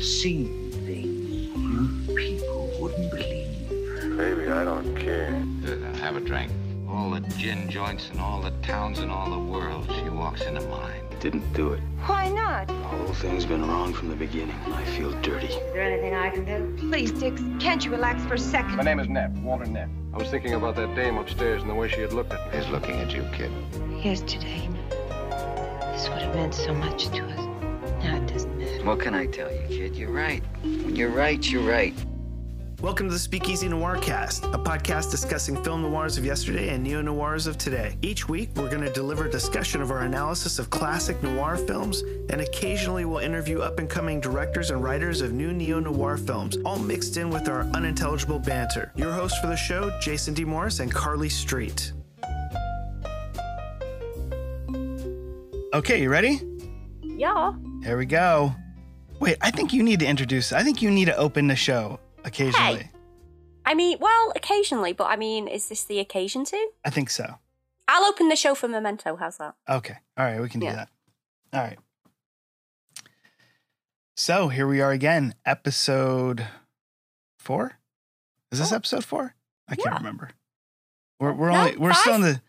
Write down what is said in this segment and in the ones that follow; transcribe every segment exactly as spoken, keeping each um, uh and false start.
seen things you people wouldn't believe. Baby, I don't care. Good, I'll have a drink. All the gin joints in all the towns in all the world, she walks into mine. Didn't do it. Why not? The whole thing's been wrong from the beginning, and I feel dirty. Is there anything I can do? Please, Dix, can't you relax for a second? My name is Neff, Walter Neff. I was thinking about that dame upstairs and the way she had looked at me. He's looking at you, kid. Yesterday, this would have meant so much to us. Now it doesn't matter. What can I tell you, kid? You're right. When you're right, you're right. Welcome to the Speakeasy Noircast, a podcast discussing film noirs of yesterday and neo-noirs of today. Each week, we're going to deliver a discussion of our analysis of classic noir films, and occasionally we'll interview up-and-coming directors and writers of new neo-noir films, all mixed in with our unintelligible banter. Your hosts for the show, Jason D. Morris and Carly Street. Okay, you ready? Yeah. Here we go. Wait, I think you need to introduce, I think you need to open the show. Occasionally. Hey. I mean, well, occasionally, but I mean, is this the occasion to? I think so. I'll open the show for Memento. How's that? Okay. All right. We can do yeah. that. All right. So here we are again. Episode four. Is this oh. episode four? I can't yeah. remember. We're, we're no, only, we're five? still in the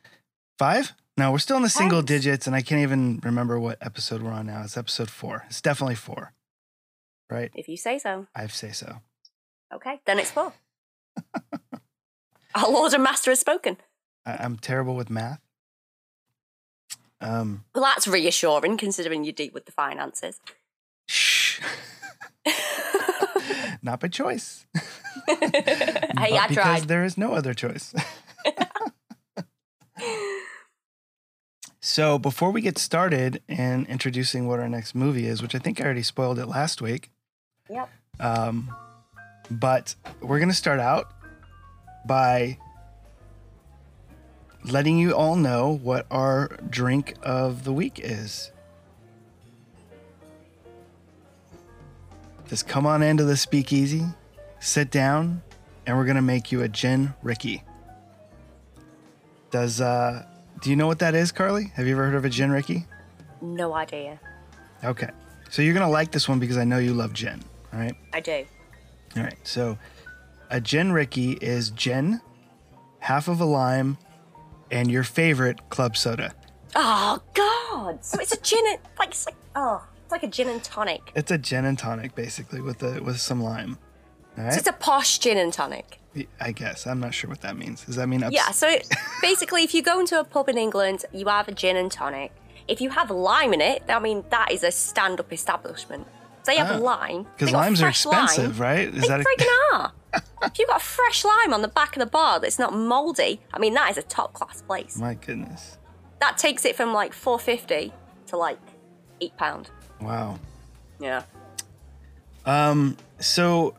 five. No, we're still in the single Thanks. digits and I can't even remember what episode we're on now. It's episode four. It's definitely four. Right. If you say so. I say so. Okay, then it's four. Our Lord and Master has spoken. I I'm terrible with math. Um, well, that's reassuring, considering you deal with the finances. Shh. Not by choice. Hey, I tried. Because there is no other choice. So before we get started in introducing what our next movie is, which I think I already spoiled it last week. Yep. Um. But we're going to start out by letting you all know what our drink of the week is. Just come on into the speakeasy, sit down, and we're going to make you a Gin Rickey. Does, uh, do you know what that is, Carly? Have you ever heard of a Gin Rickey? No idea. Okay. So you're going to like this one because I know you love gin, all right? I do. All right, so a Gin Rickey is gin, half of a lime, and your favorite club soda. Oh, God. So it's a gin, and, like, it's like, oh, it's like a gin and tonic. It's a gin and tonic, basically, with a, with some lime. All right? So it's a posh gin and tonic. I guess. I'm not sure what that means. Does that mean ups- Yeah, so it, basically, if you go into a pub in England, you have a gin and tonic. If you have lime in it, I mean, that is a stand-up establishment. They have ah, lime. Because limes are expensive, lime. right? Is they that friggin' are. If you've got a fresh lime on the back of the bar that's not mouldy, I mean, that is a top-class place. My goodness. That takes it from, like, four fifty to, like, eight pounds. Wow. Yeah. Um. So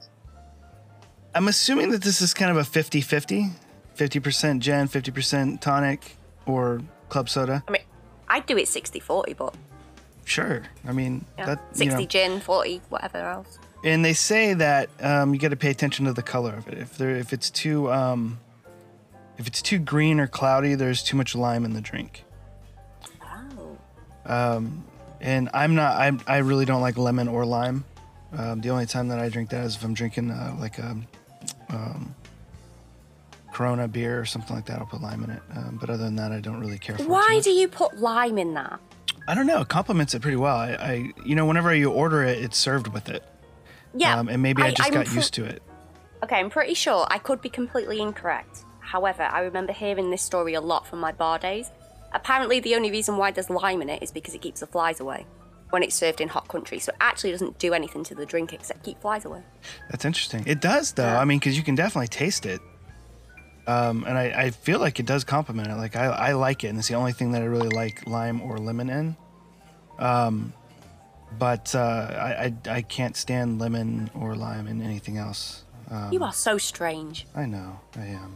I'm assuming that this is kind of a fifty-fifty, fifty percent gin, fifty percent tonic, or club soda. I mean, I'd do it sixty forty, but... Sure. I mean, yeah. that, sixty you know. gin, forty, whatever else. And they say that um, you got to pay attention to the color of it. If there, if it's too, um, if it's too green or cloudy, there's too much lime in the drink. Oh. Um, and I'm not. I I really don't like lemon or lime. Um, the only time that I drink that is if I'm drinking uh, like a um, Corona beer or something like that. I'll put lime in it. Um, but other than that, I don't really care for it. Why do you put lime in that? I don't know. It complements it pretty well. I, I, you know, whenever you order it, it's served with it. Yeah. Um, and maybe I, I just I'm got pre- used to it. Okay. I'm pretty sure I could be completely incorrect. However, I remember hearing this story a lot from my bar days. Apparently, the only reason why there's lime in it is because it keeps the flies away when it's served in hot country. So it actually doesn't do anything to the drink except keep flies away. That's interesting. It does, though. Yeah. I mean, because you can definitely taste it. Um, and I, I feel like it does complement it. Like I, I like it, and it's the only thing that I really like lime or lemon in. Um, but uh, I, I I can't stand lemon or lime in anything else. Um, you are so strange. I know, I am.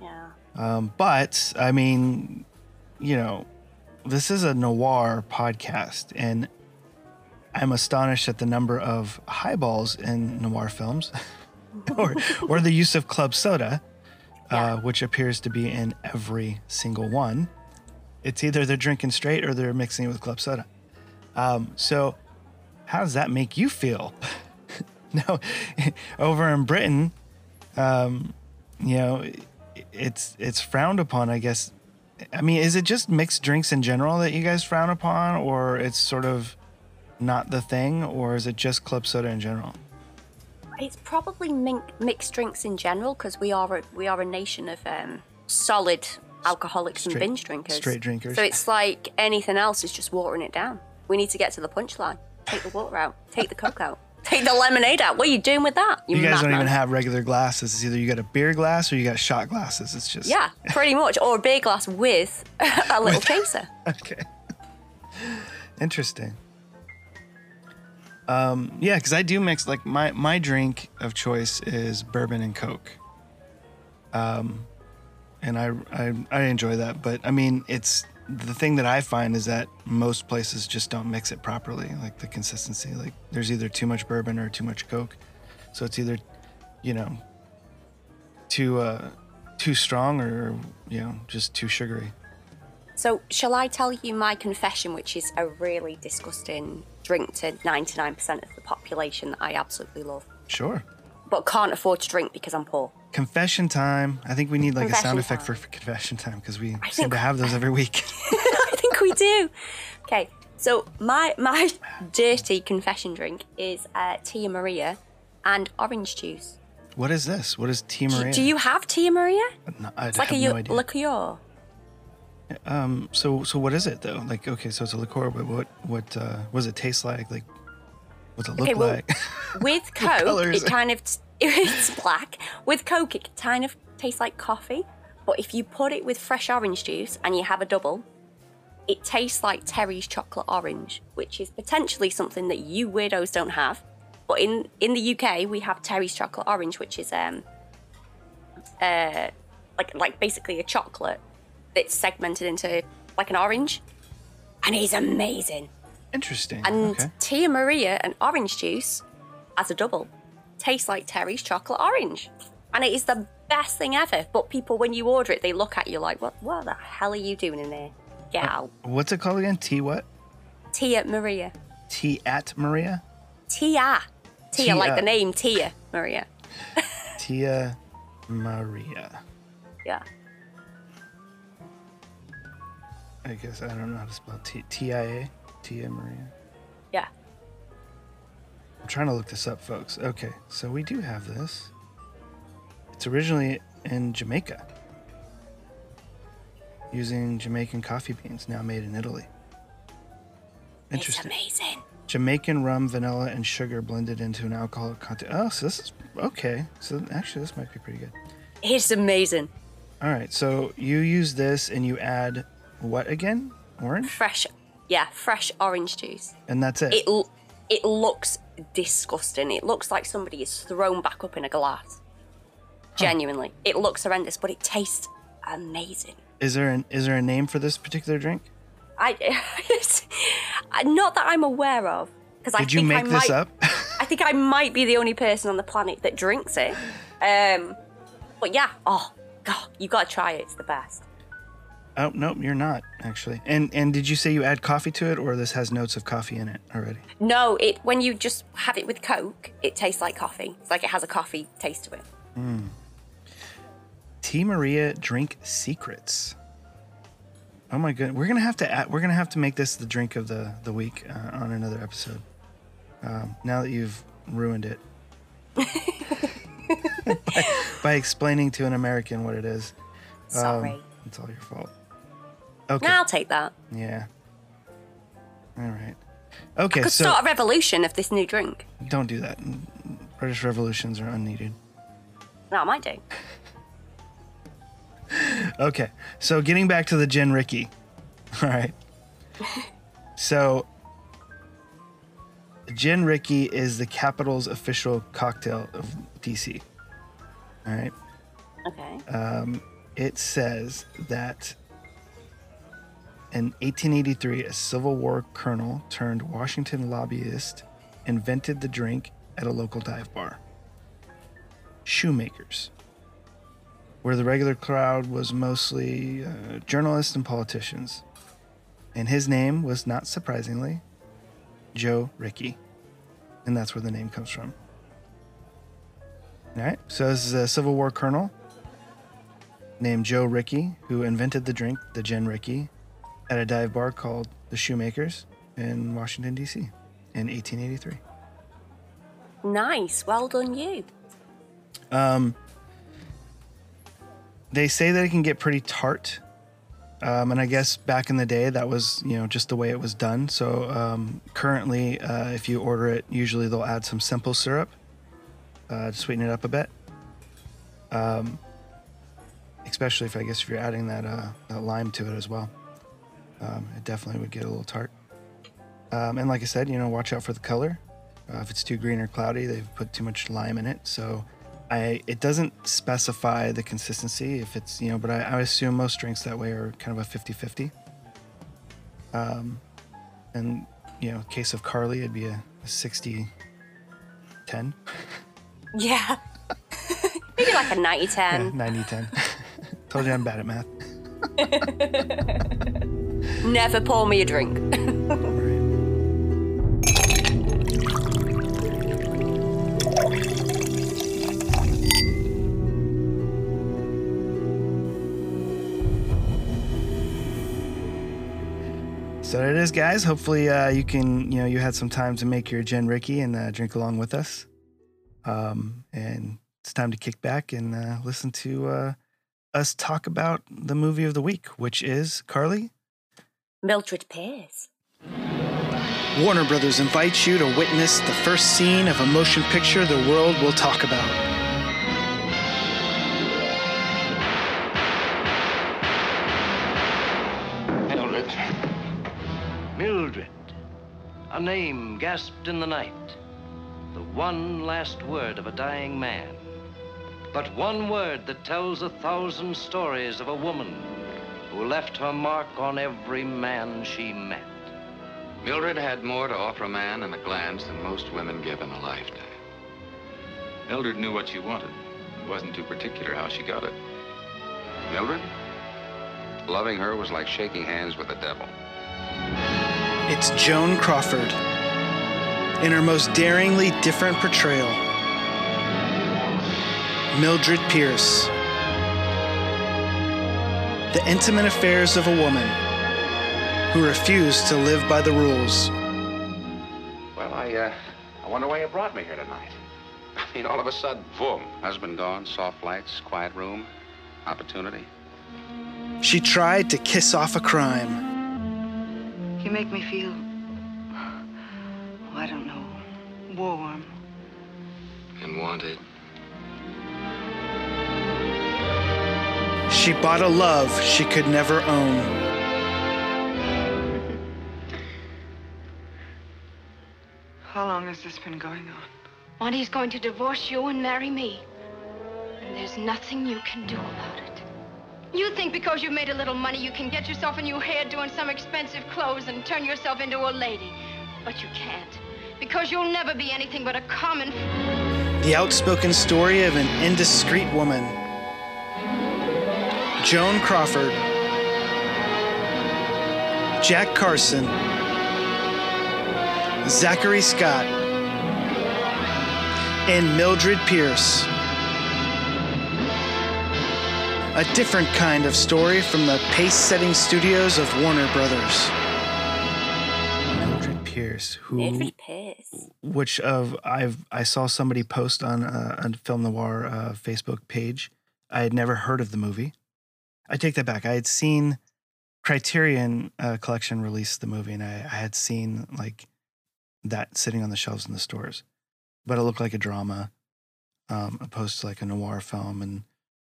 Yeah. Um, but I mean, you know, this is a noir podcast, and I'm astonished at the number of highballs in noir films, or or the use of club soda. Yeah. Uh, which appears to be in every single one. It's either they're drinking straight or they're mixing it with club soda. Um, so how does that make you feel? No, over in Britain, um, you know, it's it's frowned upon, I guess. I mean, is it just mixed drinks in general that you guys frown upon, or it's sort of not the thing, or is it just club soda in general? It's probably min- mixed drinks in general, because we are a, we are a nation of um, solid alcoholics straight, and binge drinkers. Straight drinkers. So it's like anything else is just watering it down. We need to get to the punchline. Take the water out. Take the Coke out. Take the lemonade out. What are you doing with that? You, you guys don't man. even have regular glasses. It's either you got a beer glass or you got shot glasses. It's just... Yeah, pretty much. Or a beer glass with a little with... chaser. Okay. Interesting. Um, yeah, because I do mix, like, my, my drink of choice is bourbon and Coke. Um, and I, I, I enjoy that. But, I mean, it's... The thing that I find is that most places just don't mix it properly, like the consistency. Like there's either too much bourbon or too much Coke, so it's either, you know, too uh, too strong or, you know, just too sugary. So shall I tell you my confession, which is a really disgusting drink to ninety-nine percent of the population that I absolutely love? Sure. But can't afford to drink because I'm poor. Confession time. I think we need like confession a sound effect time. for confession time because we I seem to have those every week. I think we do. Okay, so my my dirty confession drink is uh, Tia Maria and orange juice. What is this? What is Tia Maria? Do, do you have Tia Maria? No, I it's like have a no idea. liqueur. Um. So so what is it though? Like okay, so it's a liqueur, but what what uh, what does it taste like? Like what's it look okay, well, like? With Coke, it kind of. T- It's black. With Coke, it kind of tastes like coffee. But if you put it with fresh orange juice and you have a double, it tastes like Terry's Chocolate Orange, which is potentially something that you weirdos don't have. But in, in the U K, we have Terry's Chocolate Orange, which is um, uh, like like basically a chocolate that's segmented into like an orange. And it's amazing. Interesting. And okay. Tia Maria and orange juice as a double tastes like Terry's Chocolate Orange, and it is the best thing ever. But people, when you order it, they look at you like, what what the hell are you doing in there? Get uh, out. What's it called again? T what? Tia Maria. T at Maria? Tia. Tia, Tia. Like the name Tia Maria. Tia Maria. Yeah. I guess I don't know how to spell T. T I A? Tia Maria. Yeah. I'm trying to look this up, folks. Okay, so we do have this. It's originally in Jamaica, using Jamaican coffee beans, now made in Italy. Interesting. It's amazing. Jamaican rum, vanilla, and sugar blended into an alcoholic cocktail. Oh, so this is okay. So actually, this might be pretty good. It's amazing. All right, so you use this and you add what again? Orange? Fresh, yeah, fresh orange juice. And that's it. It l- it looks disgusting. It looks like somebody is thrown back up in a glass. Huh. Genuinely, it looks horrendous, but it tastes amazing. Is there an is there a name for this particular drink? I not that I'm aware of, because I think you make I this might, up? I think I might be the only person on the planet that drinks it. Um, but yeah, oh god, you gotta try it. It's the best. Oh, nope, you're not, actually. And and did you say you add coffee to it, or this has notes of coffee in it already? No, it when you just have it with Coke, it tastes like coffee. It's like it has a coffee taste to it. Mm. Tia Maria Drink Secrets. Oh, my goodness. We're going to have to add, we're gonna have to make this the drink of the, the week uh, on another episode. Um, now that you've ruined it. by, by explaining to an American what it is. Sorry. Um, it's all your fault. Okay. No, I'll take that. Yeah. All right. Okay. I could so start a revolution of this new drink. Don't do that. British revolutions are unneeded. No, I might do. Okay. So getting back to the Gin Rickey. All right. So Gin Rickey is the capital's official cocktail of D C. All right. Okay. Um, it says that in eighteen eighty-three, a Civil War colonel turned Washington lobbyist invented the drink at a local dive bar. Shoemakers, where the regular crowd was mostly uh, journalists and politicians. And his name was, not surprisingly, Joe Rickey. And that's where the name comes from. All right. So this is a Civil War colonel named Joe Rickey who invented the drink, the Gin Rickey, at a dive bar called the Shoemakers in Washington, D C in eighteen eighty-three. Nice. Well done, you. Um, they say that it can get pretty tart. Um, and I guess back in the day, that was, you know, just the way it was done. So um, currently, uh, if you order it, usually they'll add some simple syrup uh, to sweeten it up a bit. Um, especially if, I guess, if you're adding that, uh, that lime to it as well. Um, it definitely would get a little tart. Um, and like I said, you know, watch out for the color. Uh, if it's too green or cloudy, they've put too much lime in it. So I, it doesn't specify the consistency if it's, you know, but I, I assume most drinks that way are kind of a fifty-fifty. Um, and, you know, case of Carly, it'd be a sixty ten. Yeah. Maybe like a ninety ten. Yeah, ninety ten. Told you I'm bad at math. Never pour me a drink. So there it is, guys. Hopefully uh, you can, you know, you had some time to make your Gin Rickey and uh, drink along with us. Um, and it's time to kick back and uh, listen to uh, us talk about the movie of the week, which is, Carly? Mildred Pierce. Warner Brothers invites you to witness the first scene of a motion picture the world will talk about. A name gasped in the night, the one last word of a dying man, but one word that tells a thousand stories of a woman who left her mark on every man she met. Mildred had more to offer a man in a glance than most women give in a lifetime. Mildred knew what she wanted. It wasn't too particular how she got it. Mildred? Loving her was like shaking hands with the devil. It's Joan Crawford in her most daringly different portrayal. Mildred Pierce. The intimate affairs of a woman who refused to live by the rules. Well, I, uh, I wonder why you brought me here tonight. I mean, all of a sudden, boom. Husband gone, soft lights, quiet room, opportunity. She tried to kiss off a crime. You make me feel, oh, I don't know, warm. And wanted. She bought a love she could never own. How long has this been going on? Monty's going to divorce you and marry me. And there's nothing you can do about it. You think because you've made a little money, you can get yourself a new hairdo and some expensive clothes and turn yourself into a lady. But you can't, because you'll never be anything but a common... The outspoken story of an indiscreet woman. Joan Crawford. Jack Carson. Zachary Scott. And Mildred Pierce. A different kind of story from the pace-setting studios of Warner Brothers. Mildred Pierce, who, Mildred Pierce. which of I've I saw somebody post on a, a Film Noir uh, Facebook page. I had never heard of the movie. I take that back. I had seen Criterion uh, Collection release the movie, and I, I had seen like that sitting on the shelves in the stores. But it looked like a drama, um, opposed to like a noir film, and.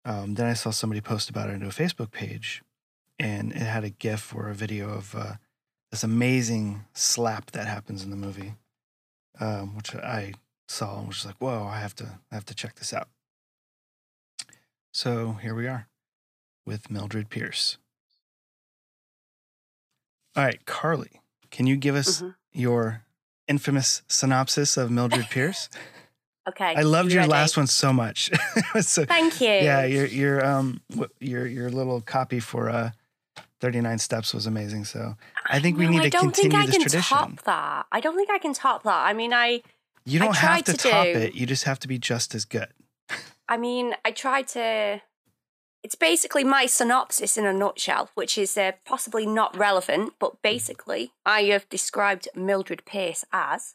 Um, then I saw somebody post about it into a Facebook page, and it had a GIF or a video of uh, this amazing slap that happens in the movie, um, which I saw and was just like, "Whoa! I have to, I have to check this out." So here we are with Mildred Pierce. All right, Carly, can you give us mm-hmm. your infamous synopsis of Mildred Pierce? Okay. I loved your ready? last one so much. so, Thank you. Yeah, your your um your your little copy for uh thirty-nine Steps was amazing. So I think I we know, need I to continue this tradition. I don't think I can tradition. top that. I don't think I can top that. I mean, I. You don't I have to, to top do... it. You just have to be just as good. I mean, I tried to... It's basically my synopsis in a nutshell, which is uh, possibly not relevant, but basically I have described Mildred Pierce as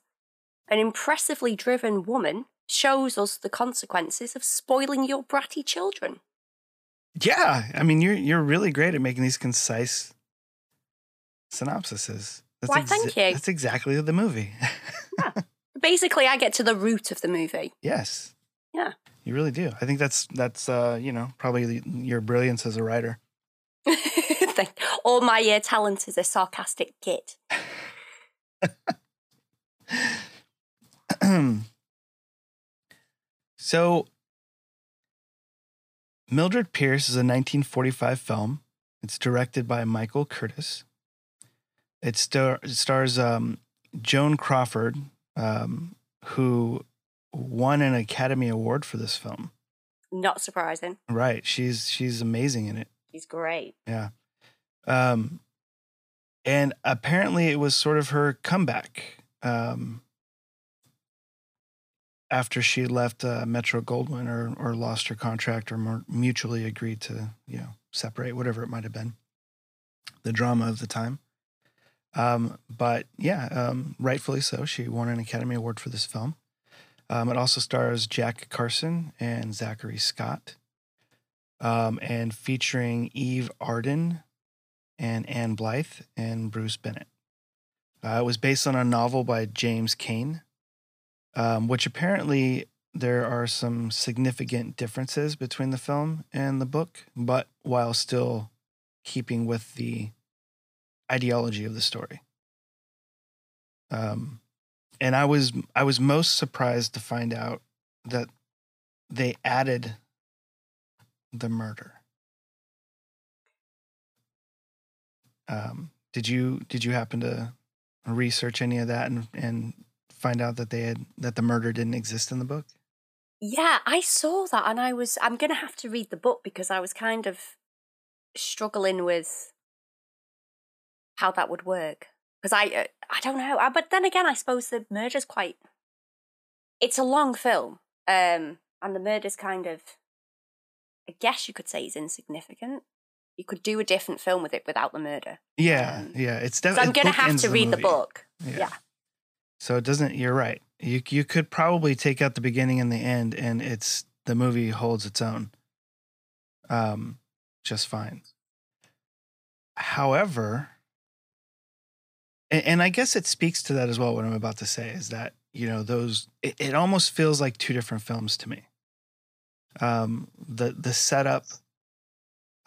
an impressively driven woman shows us the consequences of spoiling your bratty children. Yeah, I mean, you're you're really great at making these concise synopsises. That's Why, thank you. That's exactly the movie. Yeah. Basically, I get to the root of the movie. Yes. Yeah. You really do. I think that's, that's uh, you know, probably your brilliance as a writer. All my uh, talent is a sarcastic git. So, Mildred Pierce is a nineteen forty-five film. It's directed by Michael Curtis. It, star it stars um, Joan Crawford, um, who... won an Academy Award for this film. Not surprising. Right. She's she's amazing in it. She's great. Yeah. Um, and apparently it was sort of her comeback um, after she left uh, Metro Goldwyn or, or lost her contract or more mutually agreed to, you know, separate, whatever it might have been. The drama of the time. Um, but yeah, um, rightfully so. She won an Academy Award for this film. Um, it also stars Jack Carson and Zachary Scott, um, and featuring Eve Arden and Ann Blythe and Bruce Bennett. Uh, it was based on a novel by James Cain, um, which apparently there are some significant differences between the film and the book, but while still keeping with the ideology of the story. Um. And I was I was most surprised to find out that they added the murder. Um, did you did you happen to research any of that and and find out that they had that the murder didn't exist in the book? Yeah, I saw that, and I was I'm gonna have to read the book because I was kind of struggling with how that would work. Because I, uh, I don't know. I, but then again, I suppose the murder's quite... It's a long film. Um, and the murder's kind of... I guess you could say it's insignificant. You could do a different film with it without the murder. Yeah, um, yeah. It's so I'm going to have to read the, the book. Yeah. yeah. So it doesn't... You're right. You, you could probably take out the beginning and the end, and it's the movie holds its own. Um, just fine. However... And I guess it speaks to that as well, what I'm about to say, is that, you know, those, it, it almost feels like two different films to me. Um, the the setup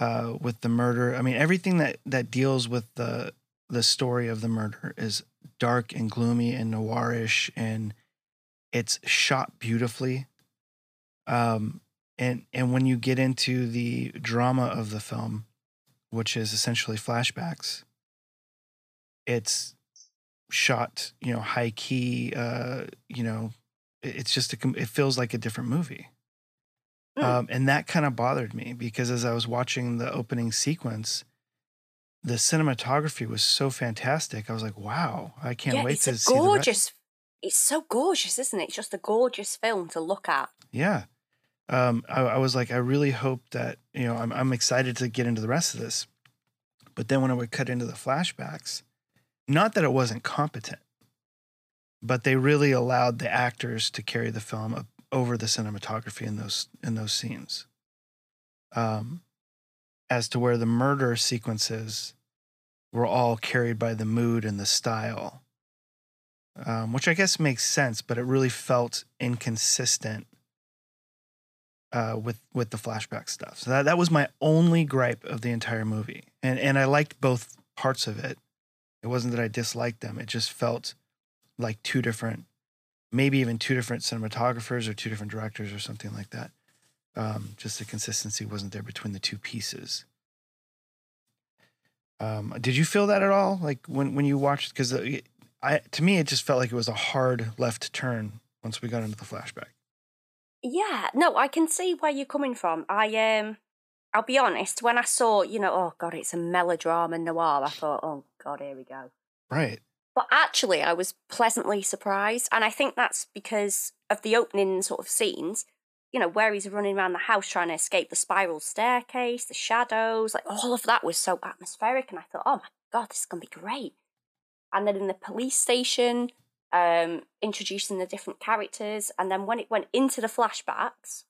uh, with the murder, I mean, everything that, that deals with the, the story of the murder is dark and gloomy and noirish, and it's shot beautifully. Um, and, and when you get into the drama of the film, which is essentially flashbacks, it's shot, you know, high key, uh, you know, it's just, a, it feels like a different movie. Mm. Um, and that kind of bothered me because as I was watching the opening sequence, the cinematography was so fantastic. I was like, wow, I can't yeah, wait to see gorgeous, the It's so gorgeous, isn't it? It's just a gorgeous film to look at. Yeah. Um, I, I was like, I really hope that, you know, I'm, I'm excited to get into the rest of this. But then when I would cut into the flashbacks, not that it wasn't competent, but they really allowed the actors to carry the film up over the cinematography in those in those scenes. Um, as to where the murder sequences were all carried by the mood and the style, um, which I guess makes sense, but it really felt inconsistent uh, with with the flashback stuff. So that that was my only gripe of the entire movie, and and I liked both parts of it. It wasn't that I disliked them. It just felt like two different, maybe even two different cinematographers or two different directors or something like that. Um, just the consistency wasn't there between the two pieces. Um, did you feel that at all? Like when, when you watched, because I, to me, it just felt like it was a hard left turn once we got into the flashback. Yeah, no, I can see where you're coming from. I, um, I'll be honest, when I saw, you know, oh God, it's a melodrama noir, I thought, oh God, here we go. Right. But actually, I was pleasantly surprised. And I think that's because of the opening sort of scenes. you know, where he's running around the house trying to escape the spiral staircase, the shadows, like all of that was so atmospheric. And I thought, oh my God, this is going to be great. And then in the police station, um, introducing the different characters. And then when it went into the flashbacks,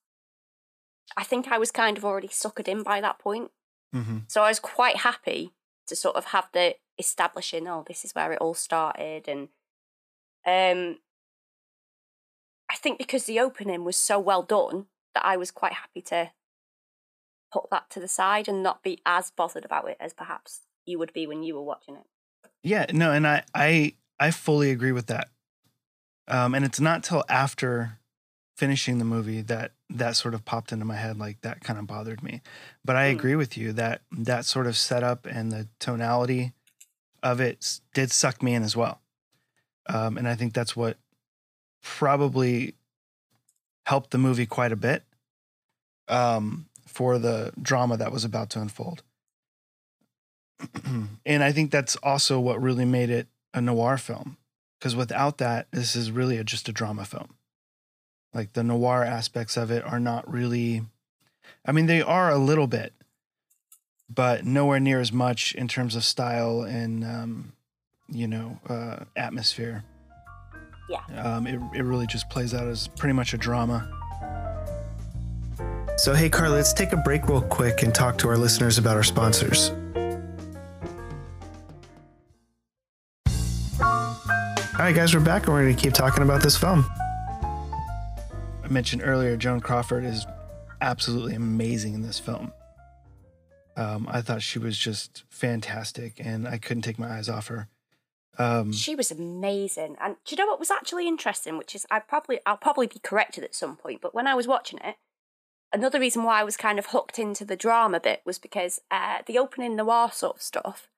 I think I was kind of already suckered in by that point. Mm-hmm. So I was quite happy to sort of have the establishing, oh, this is where it all started. And um, I think because the opening was so well done that I was quite happy to put that to the side and not be as bothered about it as perhaps you would be when you were watching it. Yeah, no, and I I, I fully agree with that. Um, and it's not till after finishing the movie that that sort of popped into my head, like that kind of bothered me. But I agree with you that that sort of setup and the tonality of it did suck me in as well. Um, and I think that's what probably helped the movie quite a bit um, for the drama that was about to unfold. And I think that's also what really made it a noir film, because without that, this is really a, just a drama film. Like the noir aspects of it are not really, I mean, they are a little bit, but nowhere near as much in terms of style and, um, you know, uh, atmosphere. Yeah. Um, it, it really just plays out as pretty much a drama. So, hey, Carla, let's take a break real quick and talk to our listeners about our sponsors. All right, guys, we're back and we're going to keep talking about this film. I mentioned earlier, Joan Crawford is absolutely amazing in this film. Um, I thought she was just fantastic, and I couldn't take my eyes off her. Um, she was amazing, and do you know what was actually interesting? Which is, I probably I'll probably be corrected at some point, but when I was watching it, another reason why I was kind of hooked into the drama bit was because uh, the opening noir sort of stuff,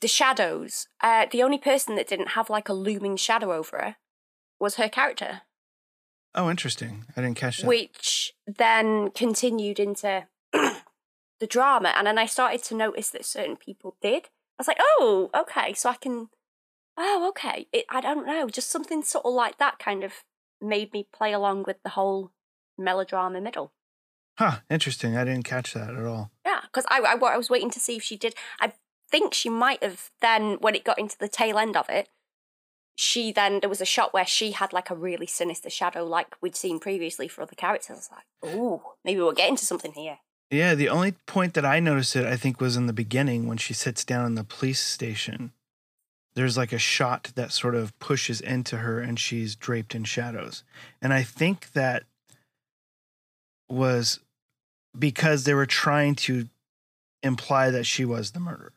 the shadows. Uh, the only person that didn't have like a looming shadow over her was her character. Oh, interesting. I didn't catch that. Which then continued into the drama. And then I started to notice that certain people did. I was like, oh, okay. So I can, oh, okay. It, I don't know. Just something sort of like that kind of made me play along with the whole melodrama middle. Huh. Interesting. I didn't catch that at all. Yeah. Because I, I, I was waiting to see if she did. I think she might have then, when it got into the tail end of it, she then, there was a shot where she had like a really sinister shadow like we'd seen previously for other characters. I was like, ooh, maybe we'll get into something here. Yeah, the only point that I noticed it, I think, was in the beginning when she sits down in the police station. There's like a shot that sort of pushes into her and she's draped in shadows. And I think that was because they were trying to imply that she was the murderer.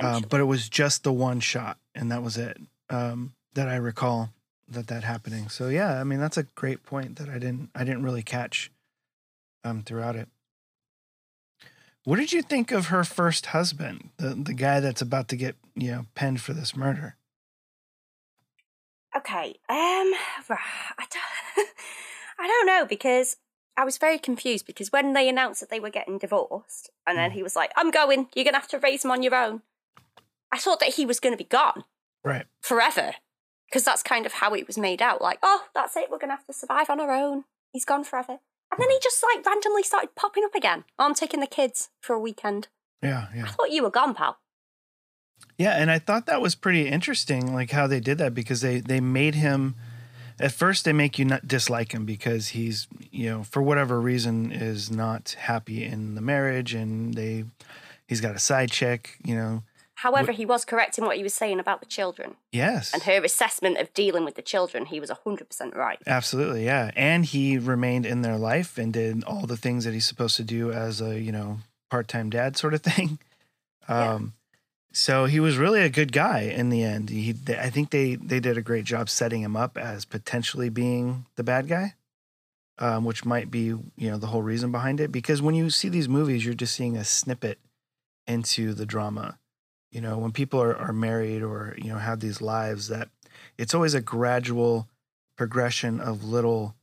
Uh, but it was just the one shot, and that was it, um, that I recall that that happening. So, yeah, I mean, that's a great point that I didn't I didn't really catch um, throughout it. What did you think of her first husband, the, the guy that's about to get, you know, penned for this murder? Okay. Um, I don't, I don't know, because I was very confused, because when they announced that they were getting divorced and then he was like, I'm going, you're going to have to raise him on your own. I thought that he was going to be gone right forever, because that's kind of how it was made out. Like, oh, that's it. We're going to have to survive on our own. He's gone forever. And then he just like randomly started popping up again. Oh, I'm taking the kids for a weekend. Yeah, yeah. I thought you were gone, pal. Yeah, and I thought that was pretty interesting, like how they did that, because they, they made him, at first they make you not dislike him because he's, you know, for whatever reason is not happy in the marriage, and they he's got a side chick, you know. However, he was correct in what he was saying about the children. Yes. And her assessment of dealing with the children, he was one hundred percent right. Absolutely, yeah. And he remained in their life and did all the things that he's supposed to do as a, you know, part-time dad sort of thing. Um, yeah. So he was really a good guy in the end. He, they, I think they, they did a great job setting him up as potentially being the bad guy, um, which might be, you know, the whole reason behind it. Because when you see these movies, you're just seeing a snippet into the drama. You know, when people are, are married or, you know, have these lives, that it's always a gradual progression of little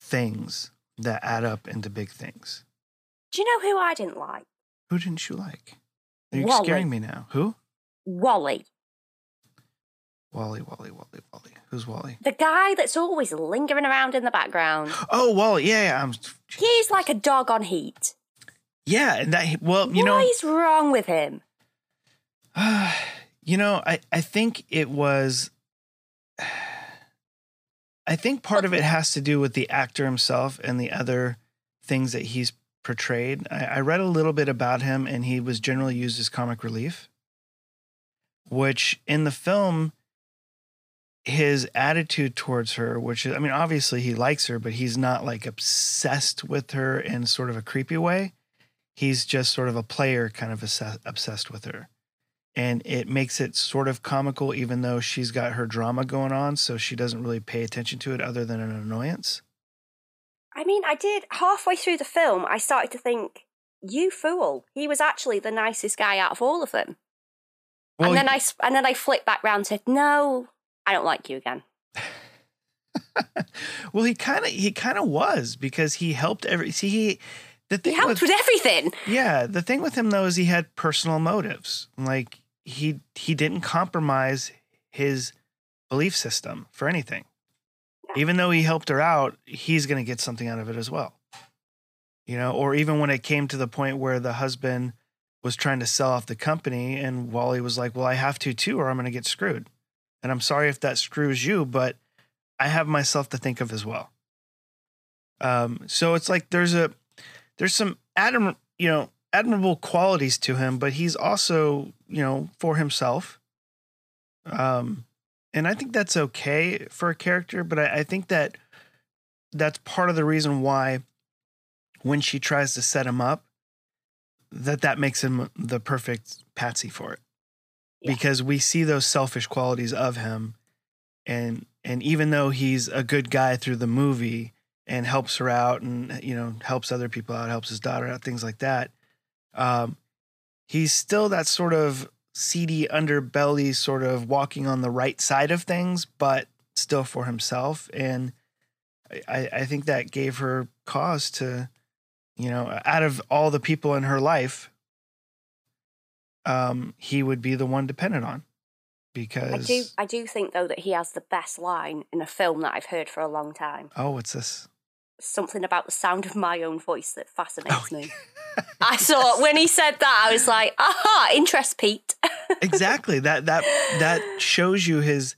things that add up into big things. Do you know who I didn't like? Who didn't you like? You're Wally. Scaring me now. Who? Wally. Wally, Wally, Wally, Wally. Who's Wally? The guy that's always lingering around in the background. Oh, Wally, yeah, yeah. I'm... He's like a dog on heat. Yeah, and that, well, you what know... What is wrong with him? Uh, you know, I, I think it was... I think part of it has to do with the actor himself and the other things that he's portrayed. I, I read a little bit about him, and he was generally used as comic relief, which in the film... his attitude towards her, which is, I mean, obviously he likes her, but he's not like obsessed with her in sort of a creepy way. He's just sort of a player kind of obsessed with her. And it makes it sort of comical, even though she's got her drama going on. So she doesn't really pay attention to it other than an annoyance. I mean, I did halfway through the film, I started to think, you fool. He was actually the nicest guy out of all of them. Well, and then I, and then I flipped back round and said, no, I don't like you again. Well, he kind of he kind of was, because he helped every see he the thing he helped with, with everything. Yeah, the thing with him though is he had personal motives. Like he he didn't compromise his belief system for anything. Yeah. Even though he helped her out, he's going to get something out of it as well. You know, or even when it came to the point where the husband was trying to sell off the company, and Wally was like, "Well, I have to too, or I'm going to get screwed." And I'm sorry if that screws you, but I have myself to think of as well. Um, so it's like there's a there's some admir- you know admirable qualities to him, but he's also, you know, for himself. Um, and I think that's okay for a character, but I, I think that that's part of the reason why when she tries to set him up, that that makes him the perfect patsy for it. Because we see those selfish qualities of him, and and even though he's a good guy through the movie and helps her out, and you know helps other people out, helps his daughter out, things like that, um, he's still that sort of seedy underbelly, sort of walking on the right side of things, but still for himself. And I, I think that gave her cause to, you know, out of all the people in her life, Um, he would be the one dependent on, because I do, I do think though that he has the best line in a film that I've heard for a long time. Oh, what's this? Something about the sound of my own voice that fascinates oh. me. I saw yes. when he said that, I was like, aha, interest peaked. Exactly. That, that, that shows you his,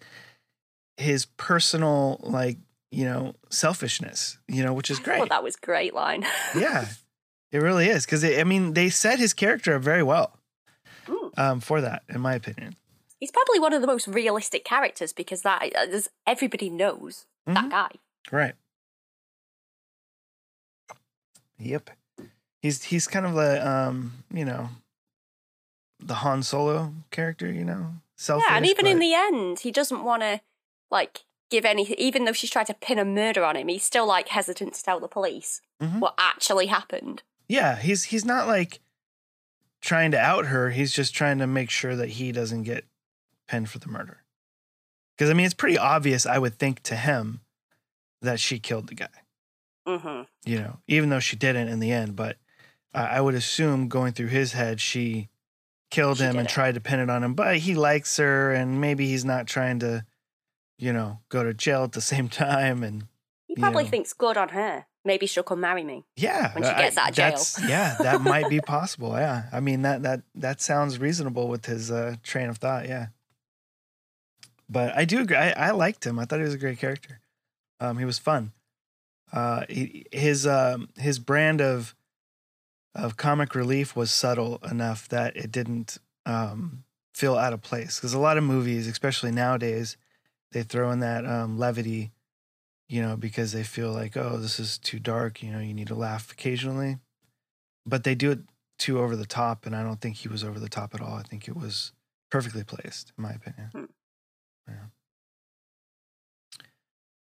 his personal, like, you know, selfishness, you know, which is great. Well, that was a great line. Yeah, it really is. 'Cause it, I mean, they set his character up very well. Um, for that, in my opinion. He's probably one of the most realistic characters, because that as everybody knows mm-hmm. that guy. Right. Yep. He's he's kind of the, um, you know, the Han Solo character, you know? Selfish, yeah, and even but... in the end, he doesn't want to, like, give anything. Even though she's tried to pin a murder on him, he's still, like, hesitant to tell the police mm-hmm. what actually happened. Yeah, he's he's not, like... trying to out her. He's just trying to make sure that he doesn't get pinned for the murder, because I mean it's pretty obvious, I would think, to him that she killed the guy, mm-hmm. you know, even though she didn't in the end, but uh, I would assume going through his head she killed she him and it. tried to pin it on him, but he likes her and maybe he's not trying to, you know, go to jail at the same time, and he probably you know, thinks good on her. Maybe she'll come marry me. Yeah. When she gets out of jail. Yeah, that might be possible. Yeah. I mean, that that that sounds reasonable with his uh, train of thought. Yeah. But I do agree. I, I liked him. I thought he was a great character. Um, he was fun. Uh, he, his um, his brand of of comic relief was subtle enough that it didn't um, feel out of place. Because a lot of movies, especially nowadays, they throw in that um, levity, you know, because they feel like, oh, this is too dark, you know, you need to laugh occasionally. But they do it too over the top, and I don't think he was over the top at all. I think it was perfectly placed, in my opinion. Hmm. Yeah.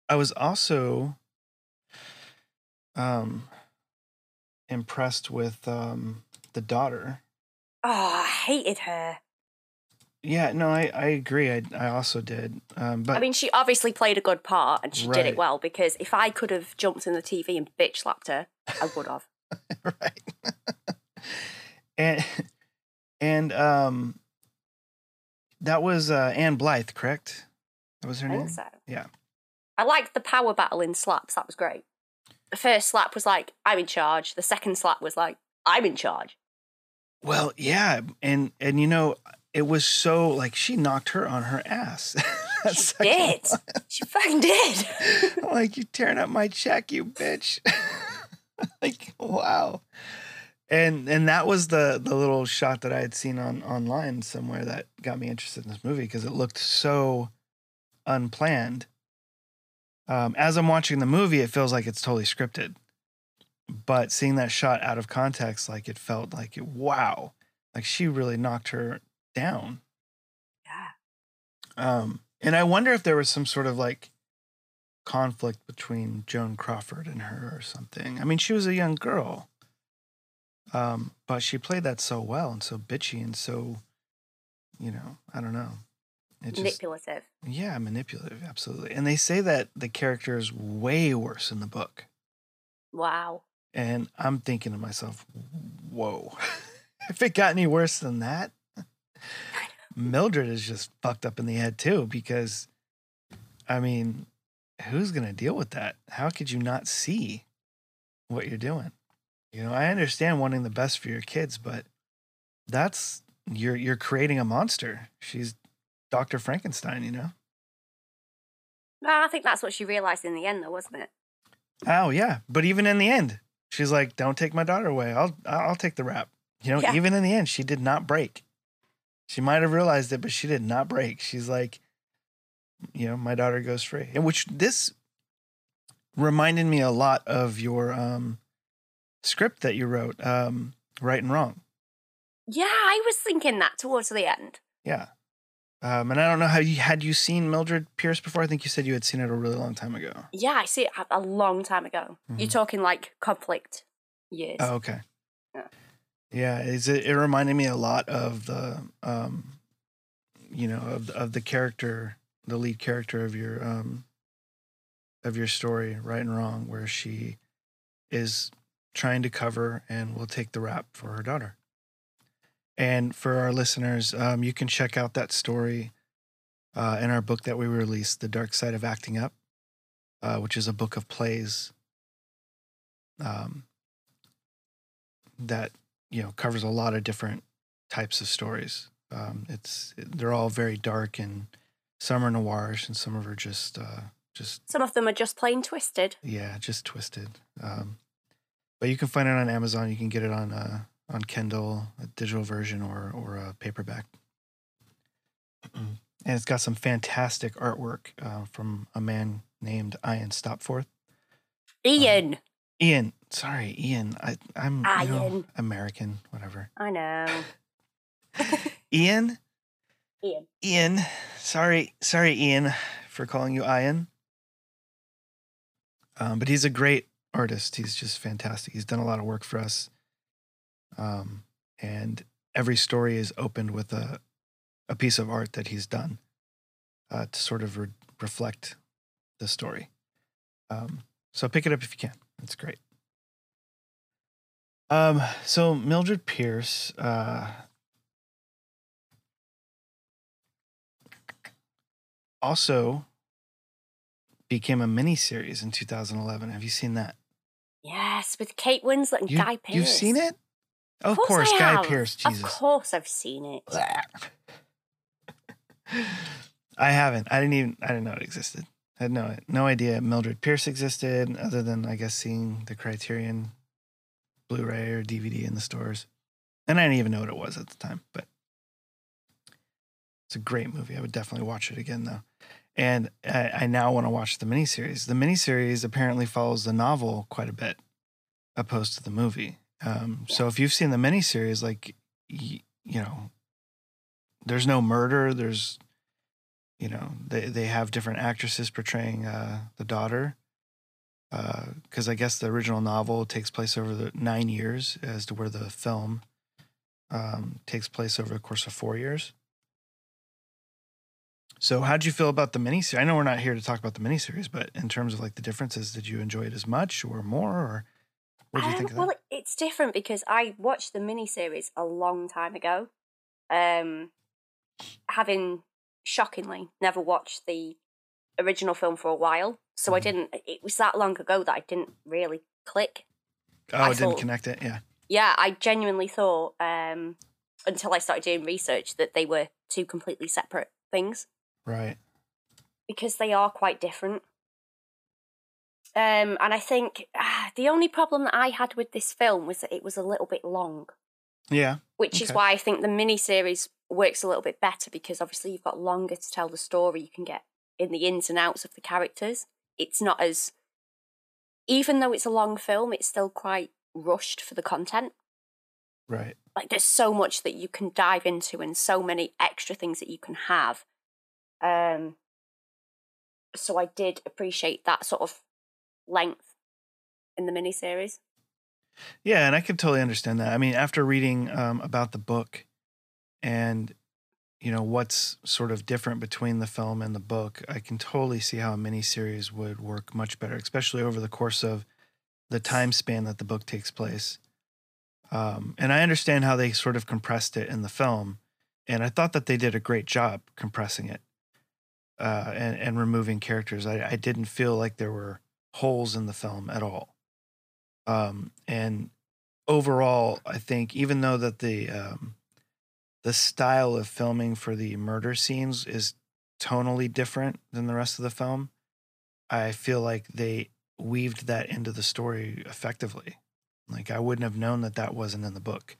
I was also um, impressed with um, the daughter. Oh, I hated her. Yeah, no, I, I agree. I I also did. Um, but I mean, she obviously played a good part, and she right. did it well, because if I could have jumped in the T V and bitch-slapped her, I would have. Right. and and um, that was uh, Ann Blythe, correct? That was her I name? Think so. Yeah. I liked the power battle in slaps. That was great. The first slap was like, I'm in charge. The second slap was like, I'm in charge. Well, yeah. And, and you know, it was so, like, she knocked her on her ass. She did. One. She fucking did. Like, you're tearing up my check, you bitch. Like, wow. And and that was the the little shot that I had seen on online somewhere that got me interested in this movie because it looked so unplanned. Um, as I'm watching the movie, it feels like it's totally scripted. But seeing that shot out of context, like, it felt like, it, wow. Like, she really knocked her down. Yeah. Um, and I wonder if there was some sort of, like, conflict between Joan Crawford and her or something. I mean, she was a young girl. Um, but she played that so well and so bitchy and so, you know, I don't know. It just, manipulative. Yeah, manipulative, absolutely. And they say that the character is way worse in the book. Wow. And I'm thinking to myself, whoa, if it got any worse than that, Mildred is just fucked up in the head too because, I mean, who's going to deal with that? How could you not see what you're doing? You know, I understand wanting the best for your kids, but that's, you're you're creating a monster. She's Doctor Frankenstein, you know? Well, I think that's what she realized in the end, though, wasn't it? Oh, yeah. But even in the end, she's like, don't take my daughter away. I'll I'll take the rap. You know, yeah. Even in the end, she did not break. She might have realized it, but she did not break. She's like, you know, my daughter goes free. And which this reminded me a lot of your... um. script that you wrote, um, Right and Wrong. Yeah, I was thinking that towards the end. Yeah. Um, and I don't know how you, had you seen Mildred Pierce before? I think you said you had seen it a really long time ago. Yeah, I see it a long time ago. Mm-hmm. You're talking like conflict years. Oh, okay. Yeah. Yeah, is it, it reminded me a lot of the, um, you know, of, of the character, the lead character of your, um, of your story, Right and Wrong, where she is... trying to cover and will take the rap for her daughter. And for our listeners, um, you can check out that story uh, in our book that we released, The Dark Side of Acting Up, uh, which is a book of plays um, that, you know, covers a lot of different types of stories. Um, it's they're all very dark, and some are noirish and some are just uh, just. Some of them are just plain twisted. Yeah, just twisted. Um, But you can find it on Amazon. You can get it on uh, on Kindle, a digital version, or or a paperback. And it's got some fantastic artwork uh, from a man named Ian Stopforth. Ian. Uh, Ian. Sorry, Ian. I, I'm Ian. You know, American, whatever. I know. Ian? Ian. Ian. Sorry, sorry, Ian, for calling you Ian. Um, but he's a great artist. He's just fantastic. He's done a lot of work for us. Um, and every story is opened with a, a piece of art that he's done uh, to sort of re reflect the story. Um, so pick it up if you can. It's great. Um, so Mildred Pierce, uh, also became a miniseries in two thousand eleven. Have you seen that? Yes, with Kate Winslet and you, Guy Pearce. You've seen it? Of, of course, course Guy Pearce. Jesus. Of course I've seen it. I haven't. I didn't even I didn't know it existed. I had no no idea Mildred Pierce existed, other than I guess seeing the Criterion Blu-ray or D V D in the stores. And I didn't even know what it was at the time, but it's a great movie. I would definitely watch it again though. And I, I now want to watch the miniseries. The miniseries apparently follows the novel quite a bit, opposed to the movie. Um, yeah. So if you've seen the miniseries, like, you, you know, there's no murder. There's, you know, they, they have different actresses portraying uh, the daughter. Because uh, I guess the original novel takes place over the nine years as to where the film um, takes place over the course of four years. So how'd you feel about the miniseries? I know we're not here to talk about the miniseries, but in terms of like the differences, did you enjoy it as much or more? Or what did you um, think of well, that? Well, it's different because I watched the miniseries a long time ago, um, having shockingly never watched the original film for a while, so I didn't, it was that long ago that I didn't really click. Oh, I, I didn't thought, connect it, yeah. Yeah, I genuinely thought, um, until I started doing research, that they were two completely separate things. Right. Because they are quite different. Um, and I think ah, the only problem that I had with this film was that it was a little bit long. Yeah. Which okay. is why I think the miniseries works a little bit better, because obviously you've got longer to tell the story. You can get in the ins and outs of the characters. It's not as... Even though it's a long film, it's still quite rushed for the content. Right. Like, there's so much that you can dive into and so many extra things that you can have. Um. So I did appreciate that sort of length in the miniseries. Yeah, and I can totally understand that. I mean, after reading um, about the book and, you know, what's sort of different between the film and the book, I can totally see how a miniseries would work much better, especially over the course of the time span that the book takes place. Um, and I understand how they sort of compressed it in the film, and I thought that they did a great job compressing it uh, and, and removing characters. I, I didn't feel like there were holes in the film at all. Um, and overall, I think even though that the um, the style of filming for the murder scenes is tonally different than the rest of the film, I feel like they weaved that into the story effectively. Like, I wouldn't have known that that wasn't in the book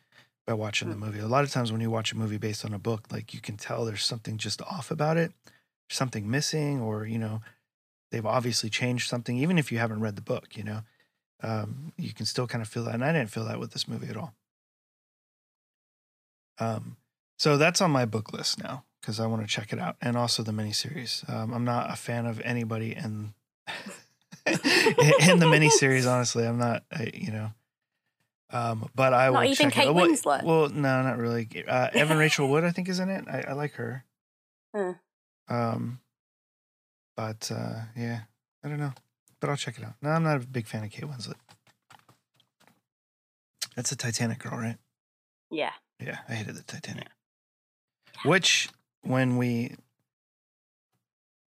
by watching the movie. A lot of times when you watch a movie based on a book, like, you can tell there's something just off about it, something missing, or, you know, they've obviously changed something, even if you haven't read the book, you know. Um, you can still kind of feel that. And I didn't feel that with this movie at all. Um, so that's on my book list now, because I want to check it out. And also the miniseries. Um, I'm not a fan of anybody in, in the miniseries, honestly. I'm not, I, you know. Um, but I not will even check Kate it out. Winslet. Well, well, no, not really. Uh, Evan Rachel Wood, I think, is in it. I, I like her. Hmm. Um, but, uh, yeah, I don't know. But I'll check it out. No, I'm not a big fan of Kate Winslet. That's the Titanic girl, right? Yeah. Yeah, I hated the Titanic. Yeah. Which, when we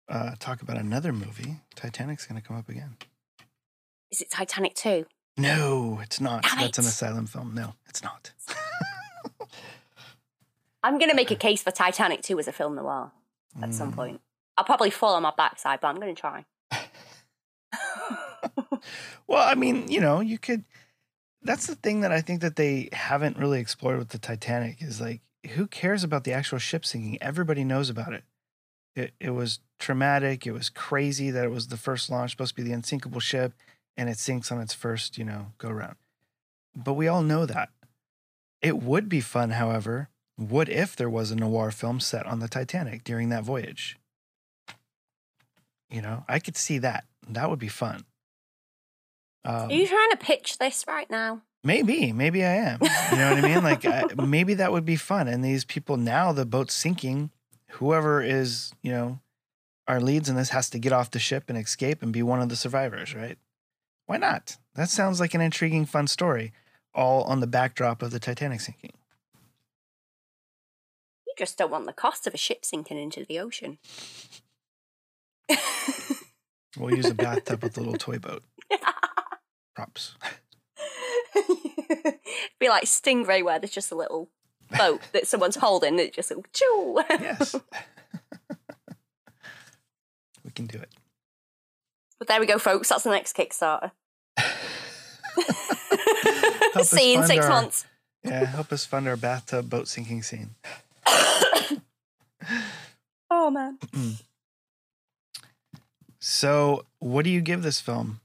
uh, talk about another movie, Titanic's going to come up again. Is it Titanic two? No, it's not. Damn That's it. An asylum film. No, it's not. I'm going to make a case for Titanic two as a film noir at mm. some point. I'll probably fall on my backside, but I'm going to try. Well, I mean, you know, you could, that's the thing that I think that they haven't really explored with the Titanic is, like, who cares about the actual ship sinking? Everybody knows about it. It it was traumatic. It was crazy that it was the first launch, supposed to be the unsinkable ship, and it sinks on its first, you know, go round. But we all know that. It would be fun, however, what if there was a noir film set on the Titanic during that voyage? You know, I could see that. That would be fun. Um, Are you trying to pitch this right now? Maybe, maybe I am. You know what I mean? Like, I, maybe that would be fun. And these people now, the boat's sinking. Whoever is, you know, our leads in this has to get off the ship and escape and be one of the survivors, right? Why not? That sounds like an intriguing, fun story, all on the backdrop of the Titanic sinking. You just don't want the cost of a ship sinking into the ocean. We'll use a bathtub with a little toy boat. Props. Be like Stingray, where there's just a little boat that someone's holding. It just like, choo. Yes. We can do it. But there we go, folks. That's the next Kickstarter. See you in six our, months. Yeah, help us fund our bathtub boat sinking scene. Oh, man. So, what do you give this film?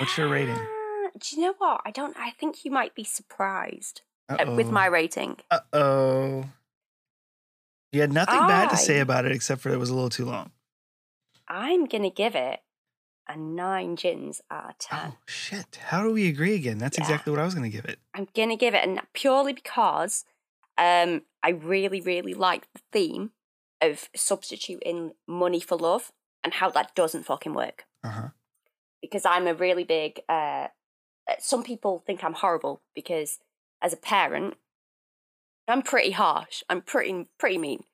What's your rating? Uh, do you know what? I don't. I think you might be surprised uh-oh. with my rating. Uh oh. You had nothing I, bad to say about it except for it was a little too long. I'm gonna give it a nine gins out of ten. Oh shit! How do we agree again? That's yeah. exactly what I was gonna give it. I'm gonna give it, and purely because um, I really, really like the theme of substituting money for love and how that doesn't fucking work. Uh huh. Because I'm a really big, uh, some people think I'm horrible because as a parent, I'm pretty harsh. I'm pretty, pretty mean.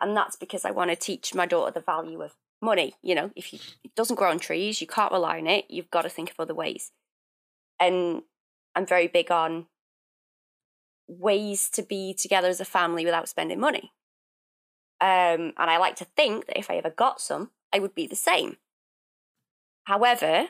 And that's because I want to teach my daughter the value of money. You know, if you, it doesn't grow on trees, you can't rely on it. You've got to think of other ways. And I'm very big on ways to be together as a family without spending money. Um, and I like to think that if I ever got some, I would be the same. However,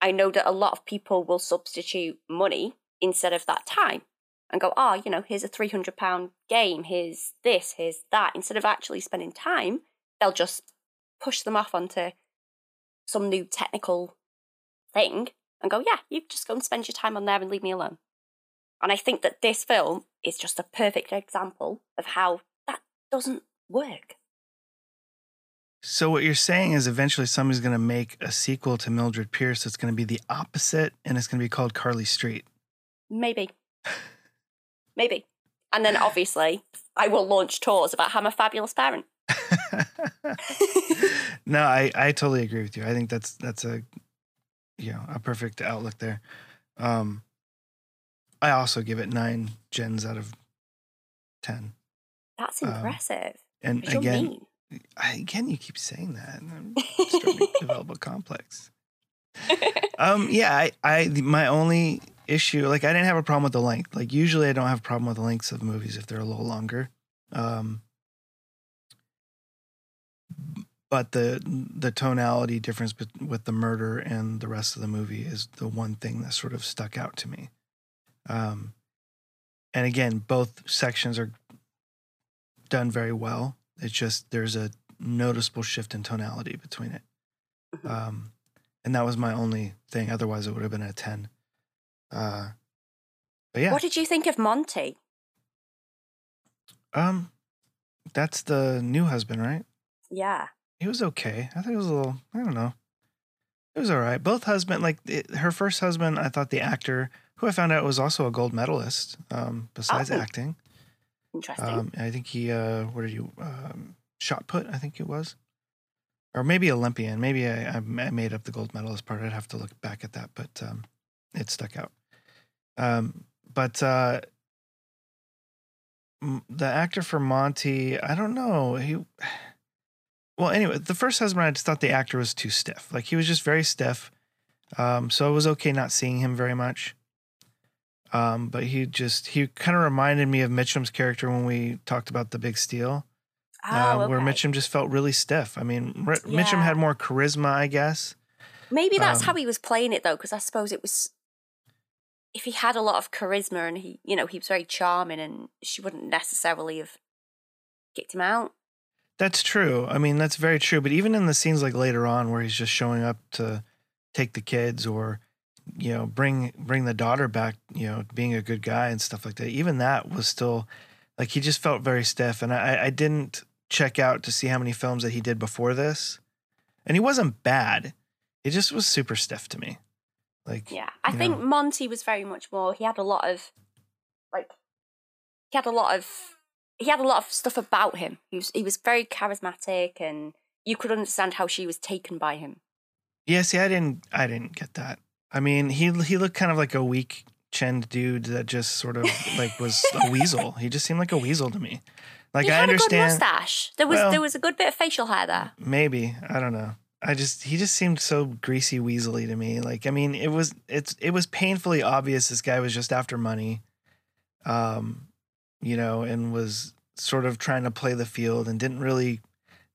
I know that a lot of people will substitute money instead of that time and go, oh, you know, here's a three hundred pound game, here's this, here's that. Instead of actually spending time, they'll just push them off onto some new technical thing and go, yeah, you just go and spend your time on there and leave me alone. And I think that this film is just a perfect example of how that doesn't work. So what you're saying is eventually somebody's going to make a sequel to Mildred Pierce that's going to be the opposite, and it's going to be called Carly Street. Maybe. Maybe. And then obviously I will launch tours about how I'm a fabulous parent. No, I, I totally agree with you. I think that's that's a, you know, a perfect outlook there. Um, I also give it nine gens out of ten. That's impressive. Um, and again, mean? I, again, you keep saying that. I'm starting to develop a complex. Um, yeah, I, I, my only issue, like, I didn't have a problem with the length. Like, usually I don't have a problem with the lengths of movies if they're a little longer. Um, but the the tonality difference with the murder and the rest of the movie is the one thing that sort of stuck out to me. Um, and again, both sections are done very well. It's just there's a noticeable shift in tonality between it. Um, and that was my only thing. Otherwise, it would have been a ten. Uh, but yeah. What did you think of Monty? Um, that's the new husband, right? Yeah. He was okay. I think it was a little, I don't know. It was all right. Both husband, like it, her first husband, I thought the actor, who I found out was also a gold medalist, um, besides oh. acting. Interesting. Um, I think he, uh, what did you, um, shot put, I think it was. Or maybe Olympian. Maybe I, I made up the gold medalist part. I'd have to look back at that, but um, it stuck out. Um, but uh, the actor for Monty, I don't know. He, well, anyway, the first husband, I just thought the actor was too stiff. Like, he was just very stiff. Um, so it was okay not seeing him very much. Um, but he just, he kind of reminded me of Mitchum's character when we talked about The Big Steal, oh, uh, okay. where Mitchum just felt really stiff. I mean, R yeah. Mitchum had more charisma, I guess. Maybe that's um, how he was playing it, though, because I suppose it was, if he had a lot of charisma and he, you know, he was very charming and she wouldn't necessarily have kicked him out. That's true. I mean, that's very true. But even in the scenes like later on where he's just showing up to take the kids or, you know, bring bring the daughter back, you know, being a good guy and stuff like that. Even that was still, like, he just felt very stiff. And I, I didn't check out to see how many films that he did before this. And he wasn't bad. He just was super stiff to me. Like, yeah, I think know. Monty was very much more, he had a lot of, like, he had a lot of, he had a lot of stuff about him. He was, he was very charismatic and you could understand how she was taken by him. Yeah, see, I didn't, I didn't get that. I mean, he he looked kind of like a weak-chinned dude that just sort of like was a weasel. He just seemed like a weasel to me. Like, he I had understand. A good mustache. There was well, there was a good bit of facial hair there. Maybe, I don't know. I just he just seemed so greasy, weaselly to me. Like, I mean, it was it's it was painfully obvious this guy was just after money, um, you know, and was sort of trying to play the field and didn't really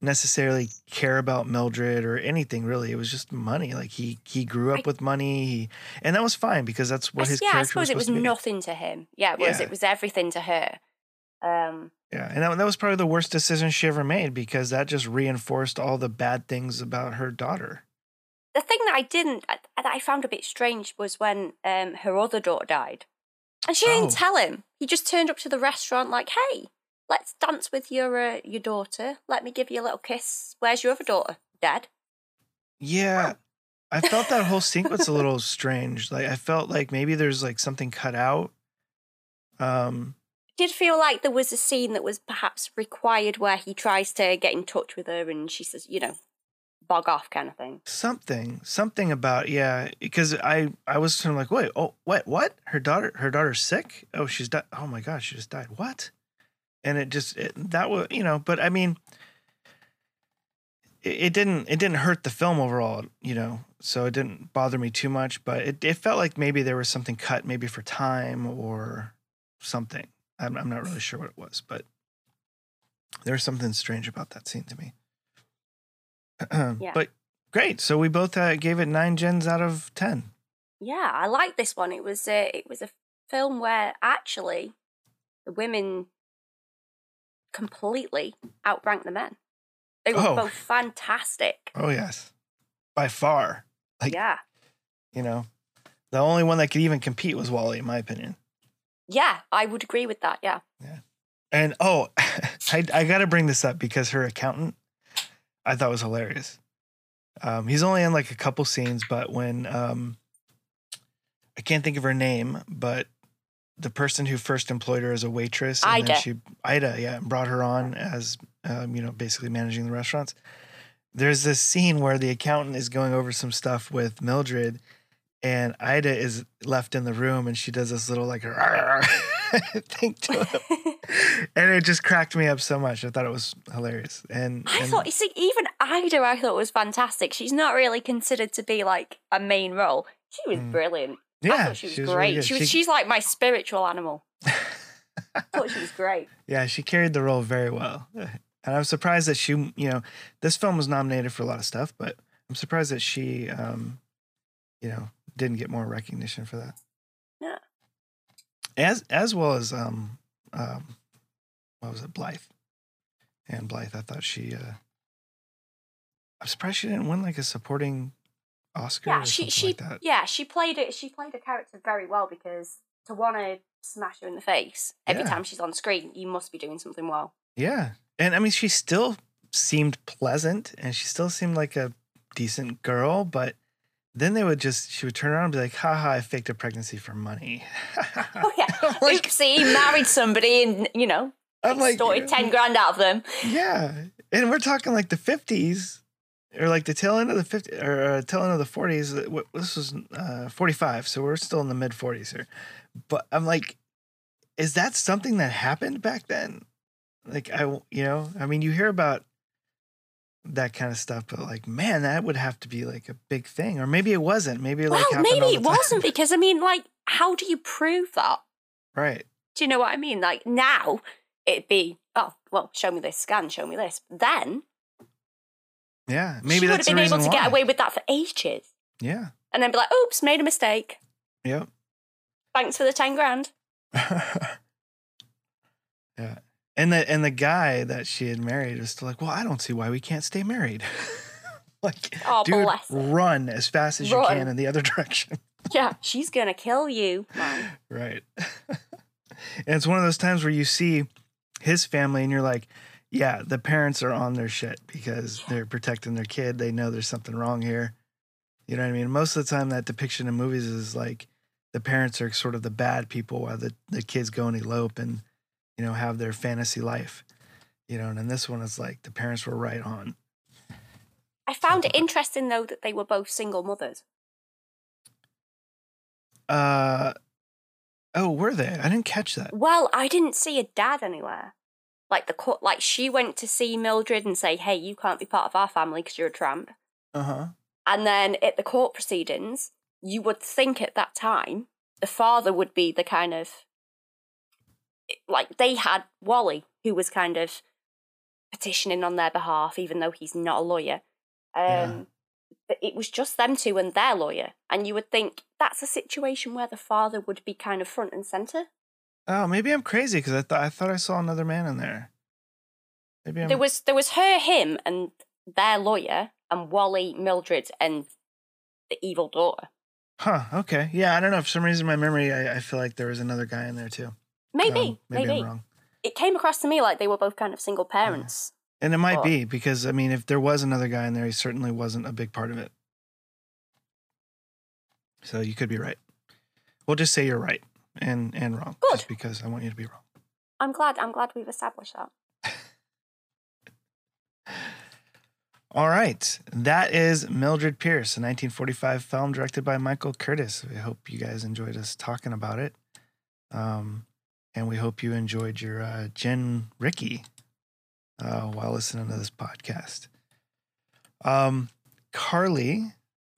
necessarily care about Mildred or anything, really. It was just money. Like, he he grew up I, with money, he, and that was fine because that's what I, his yeah, character was. Yeah, I suppose it was nothing to him. Yeah, it was. Yeah. It was everything to her. Um, yeah, and that, that was probably the worst decision she ever made because that just reinforced all the bad things about her daughter. The thing that I didn't, that I found a bit strange was when um, her other daughter died, and she oh. didn't tell him. He just turned up to the restaurant like, "Hey, let's dance with your uh, your daughter. Let me give you a little kiss. Where's your other daughter? Dead." Yeah, wow. I felt that whole sequence a little strange. Like, I felt like maybe there's like something cut out. Um, I did feel like there was a scene that was perhaps required where he tries to get in touch with her and she says, you know, bog off kind of thing. Something, something about yeah. Because I I was sort of like, wait, oh, what, what? Her daughter, her daughter's sick. Oh, she's died. Oh my gosh, she just died. What? And it just, it, that was, you know, but I mean, it didn't it didn't hurt the film overall, you know, so it didn't bother me too much. But it, it felt like maybe there was something cut, maybe for time or something. I'm, I'm not really sure what it was, but there's something strange about that scene to me. Yeah. But great. So we both uh, gave it nine gens out of ten. Yeah, I like this one. It was a, it was a film where actually the women completely outranked the men. They were oh. both fantastic. Oh, yes. By far. Like, yeah. You know, the only one that could even compete was Wally, in my opinion. Yeah, I would agree with that. Yeah. Yeah. And, oh, I, I got to bring this up because her accountant I thought was hilarious. Um, he's only in like a couple scenes, but when um, I can't think of her name, but the person who first employed her as a waitress, and Ida. Then she, Ida, yeah, brought her on as, um, you know, basically managing the restaurants. There's this scene where the accountant is going over some stuff with Mildred, and Ida is left in the room, and she does this little like thing to him, and it just cracked me up so much. I thought it was hilarious. And I and, thought, you see, even Ida, I thought was fantastic. She's not really considered to be like a main role. She was mm, brilliant. Yeah, I thought she was, she was great. Really she was. She, she's like my spiritual animal. I thought she was great. Yeah, she carried the role very well, and I'm surprised that she, you know, this film was nominated for a lot of stuff, but I'm surprised that she, um, you know, didn't get more recognition for that. Yeah. As as well as um, um, what was it, Blythe, Ann Blythe. I thought she. Uh, I'm surprised she didn't win like a supporting Oscar. Yeah, or she she like that. Yeah, she played it. She played the character very well, because to want to smash her in the face every yeah. time she's on screen, you must be doing something well. Yeah, and I mean, she still seemed pleasant, and she still seemed like a decent girl, but then they would just, she would turn around and be like, haha, I faked a pregnancy for money. Oh, yeah. Like, oopsie, he married somebody and, you know, like, extorted ten grand out of them. Yeah. And we're talking like the fifties, or like the tail end of the fifties, or uh, tail end of the forties. This was uh, forty-five, so we're still in the mid-forties here. But I'm like, is that something that happened back then? Like, I, you know, I mean, you hear about that kind of stuff, but like, man, that would have to be like a big thing. Or maybe it wasn't. Maybe it like well, maybe it wasn't, because I mean, like, how do you prove that? Right. Do you know what I mean? Like, now it'd be, oh, well, show me this scan, show me this. Then, yeah, maybe she would have been able to get away with that for ages. Yeah. And then be like, oops, made a mistake. Yep. Thanks for the ten grand. Yeah. And the and the guy that she had married was still like, well, I don't see why we can't stay married. Like, oh, dude, bless run as fast as run. you can in the other direction. Yeah, she's gonna kill you, Mom. Right. And it's one of those times where you see his family and you're like, yeah, the parents are on their shit because yeah. they're protecting their kid. They know there's something wrong here. You know what I mean? Most of the time, that depiction in movies is like the parents are sort of the bad people while the the kids go and elope and, you know, have their fantasy life, you know, and in this one, it's like the parents were right on. I found it interesting, though, that they were both single mothers. Uh, oh, were they? I didn't catch that. Well, I didn't see a dad anywhere. Like, the like she went to see Mildred and say, hey, you can't be part of our family because you're a tramp. Uh-huh. And then at the court proceedings, you would think at that time, the father would be the kind of, like, they had Wally, who was kind of petitioning on their behalf, even though he's not a lawyer. Um, yeah. But it was just them two and their lawyer. And you would think that's a situation where the father would be kind of front and center. Oh, maybe I'm crazy, because I thought I thought I saw another man in there. Maybe I'm... there was there was her, him, and their lawyer, and Wally, Mildred, and the evil daughter. Huh. Okay. Yeah. I don't know. For some reason, in my memory, I, I feel like there was another guy in there too. Maybe, um, maybe, maybe. I'm wrong. It came across to me like they were both kind of single parents. Yeah. And it might or... be, because, I mean, if there was another guy in there, he certainly wasn't a big part of it. So you could be right. We'll just say you're right and, and wrong. Good. Just because I want you to be wrong. I'm glad. I'm glad we've established that. All right. That is Mildred Pierce, a nineteen forty-five film directed by Michael Curtis. I hope you guys enjoyed us talking about it. Um... And we hope you enjoyed your uh, Gin Rickey uh, while listening to this podcast. Um, Carly,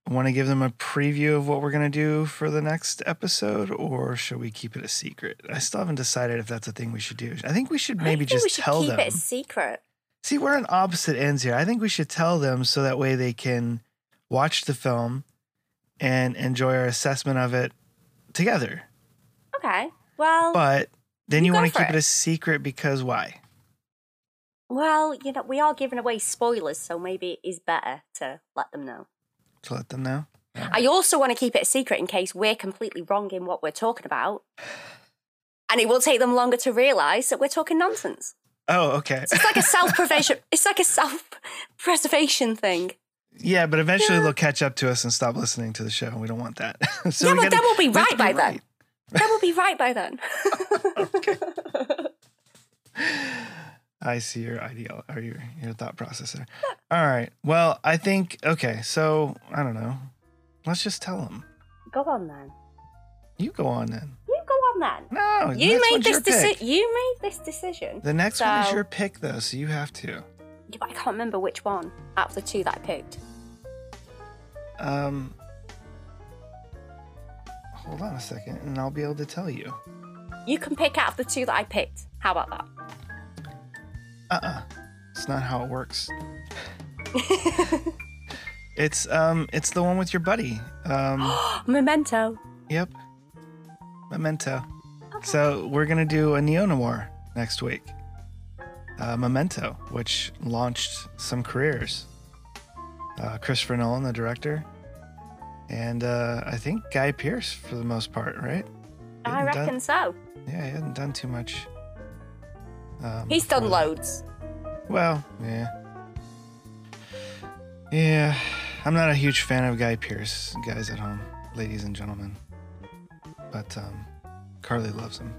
want to give them a preview of what we're going to do for the next episode, or should we keep it a secret? I still haven't decided if that's a thing we should do. I think we should maybe I think just we should tell keep them. Keep it a secret. See, we're on opposite ends here. I think we should tell them so that way they can watch the film and enjoy our assessment of it together. Okay. Well, but then you, you want to keep it. it a secret because why? Well, you know, we are giving away spoilers, so maybe it is better to let them know. To let them know. Yeah. I also want to keep it a secret in case we're completely wrong in what we're talking about. And it will take them longer to realise that we're talking nonsense. Oh, okay. So it's like a self-preservation it's like a self-preservation thing. Yeah, but eventually yeah. they'll catch up to us and stop listening to the show, and we don't want that. so yeah, we but gotta, then we'll be right we by be right. then. That will be right by then. Okay. I see your ideal or your, your thought process there. All right. Well, I think, okay, so I don't know. Let's just tell them. Go on then. You go on then. You go on then. No, you made this decision. You made this decision. The next so... one is your pick, though, so you have to. Yeah, but I can't remember which one out of the two that I picked. Um. Hold on a second, and I'll be able to tell you. You can pick out of the two that I picked. How about that? Uh-uh. It's not how it works. It's um, it's the one with your buddy. Um, Memento. Yep. Memento. Okay. So we're going to do a neo-noir next week. Uh, Memento, which launched some careers. Uh, Christopher Nolan, the director. And uh, I think Guy Pearce for the most part, right? I reckon done, so. Yeah, he hasn't done too much. Um, He's done loads. That. Well, yeah. Yeah, I'm not a huge fan of Guy Pearce, guys at home, ladies and gentlemen. But um, Carly loves him.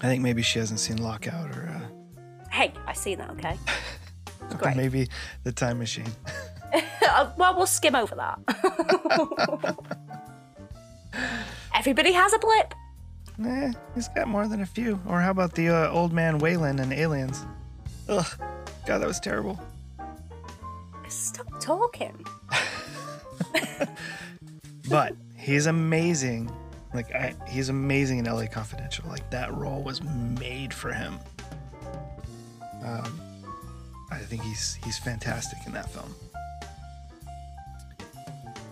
I think maybe she hasn't seen Lockout or... Uh... Hey, I see that, okay. Great. Maybe The Time Machine. Well, we'll skim over that. Everybody has a blip. Eh, he's got more than a few. Or how about the uh, old man Waylon and Aliens? Ugh, God, that was terrible. Stop talking. But he's amazing. Like I, he's amazing in L A Confidential. Like that role was made for him. Um, I think he's he's fantastic in that film.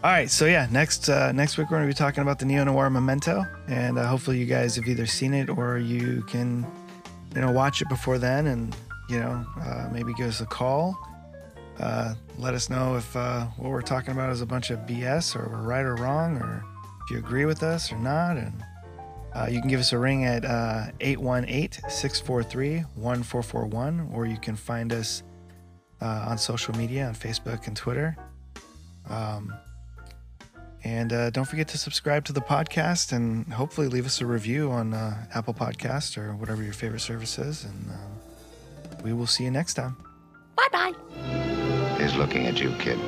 All right, so yeah, next uh, next week we're going to be talking about the neo-noir Memento, and uh, hopefully you guys have either seen it or you can, you know, watch it before then, and you know, uh, maybe give us a call. Uh, let us know if uh, what we're talking about is a bunch of B S, or we're right or wrong, or if you agree with us or not. And uh, you can give us a ring at uh, eight one eight, six four three, one four four one, or you can find us uh, on social media on Facebook and Twitter. Um, And uh, don't forget to subscribe to the podcast and hopefully leave us a review on uh, Apple Podcasts or whatever your favorite service is. And uh, we will see you next time. Bye-bye. He's looking at you, kid.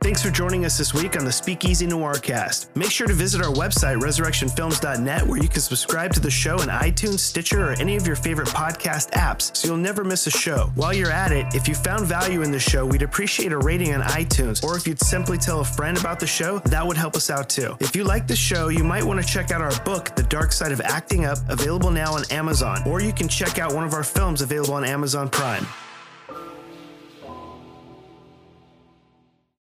Thanks for joining us this week on the Speakeasy Noircast. Make sure to visit our website, resurrection films dot net, where you can subscribe to the show in iTunes, Stitcher, or any of your favorite podcast apps, so you'll never miss a show. While you're at it, if you found value in the show, we'd appreciate a rating on iTunes, or if you'd simply tell a friend about the show, that would help us out too. If you like the show, you might want to check out our book, The Dark Side of Acting Up, available now on Amazon, or you can check out one of our films available on Amazon Prime.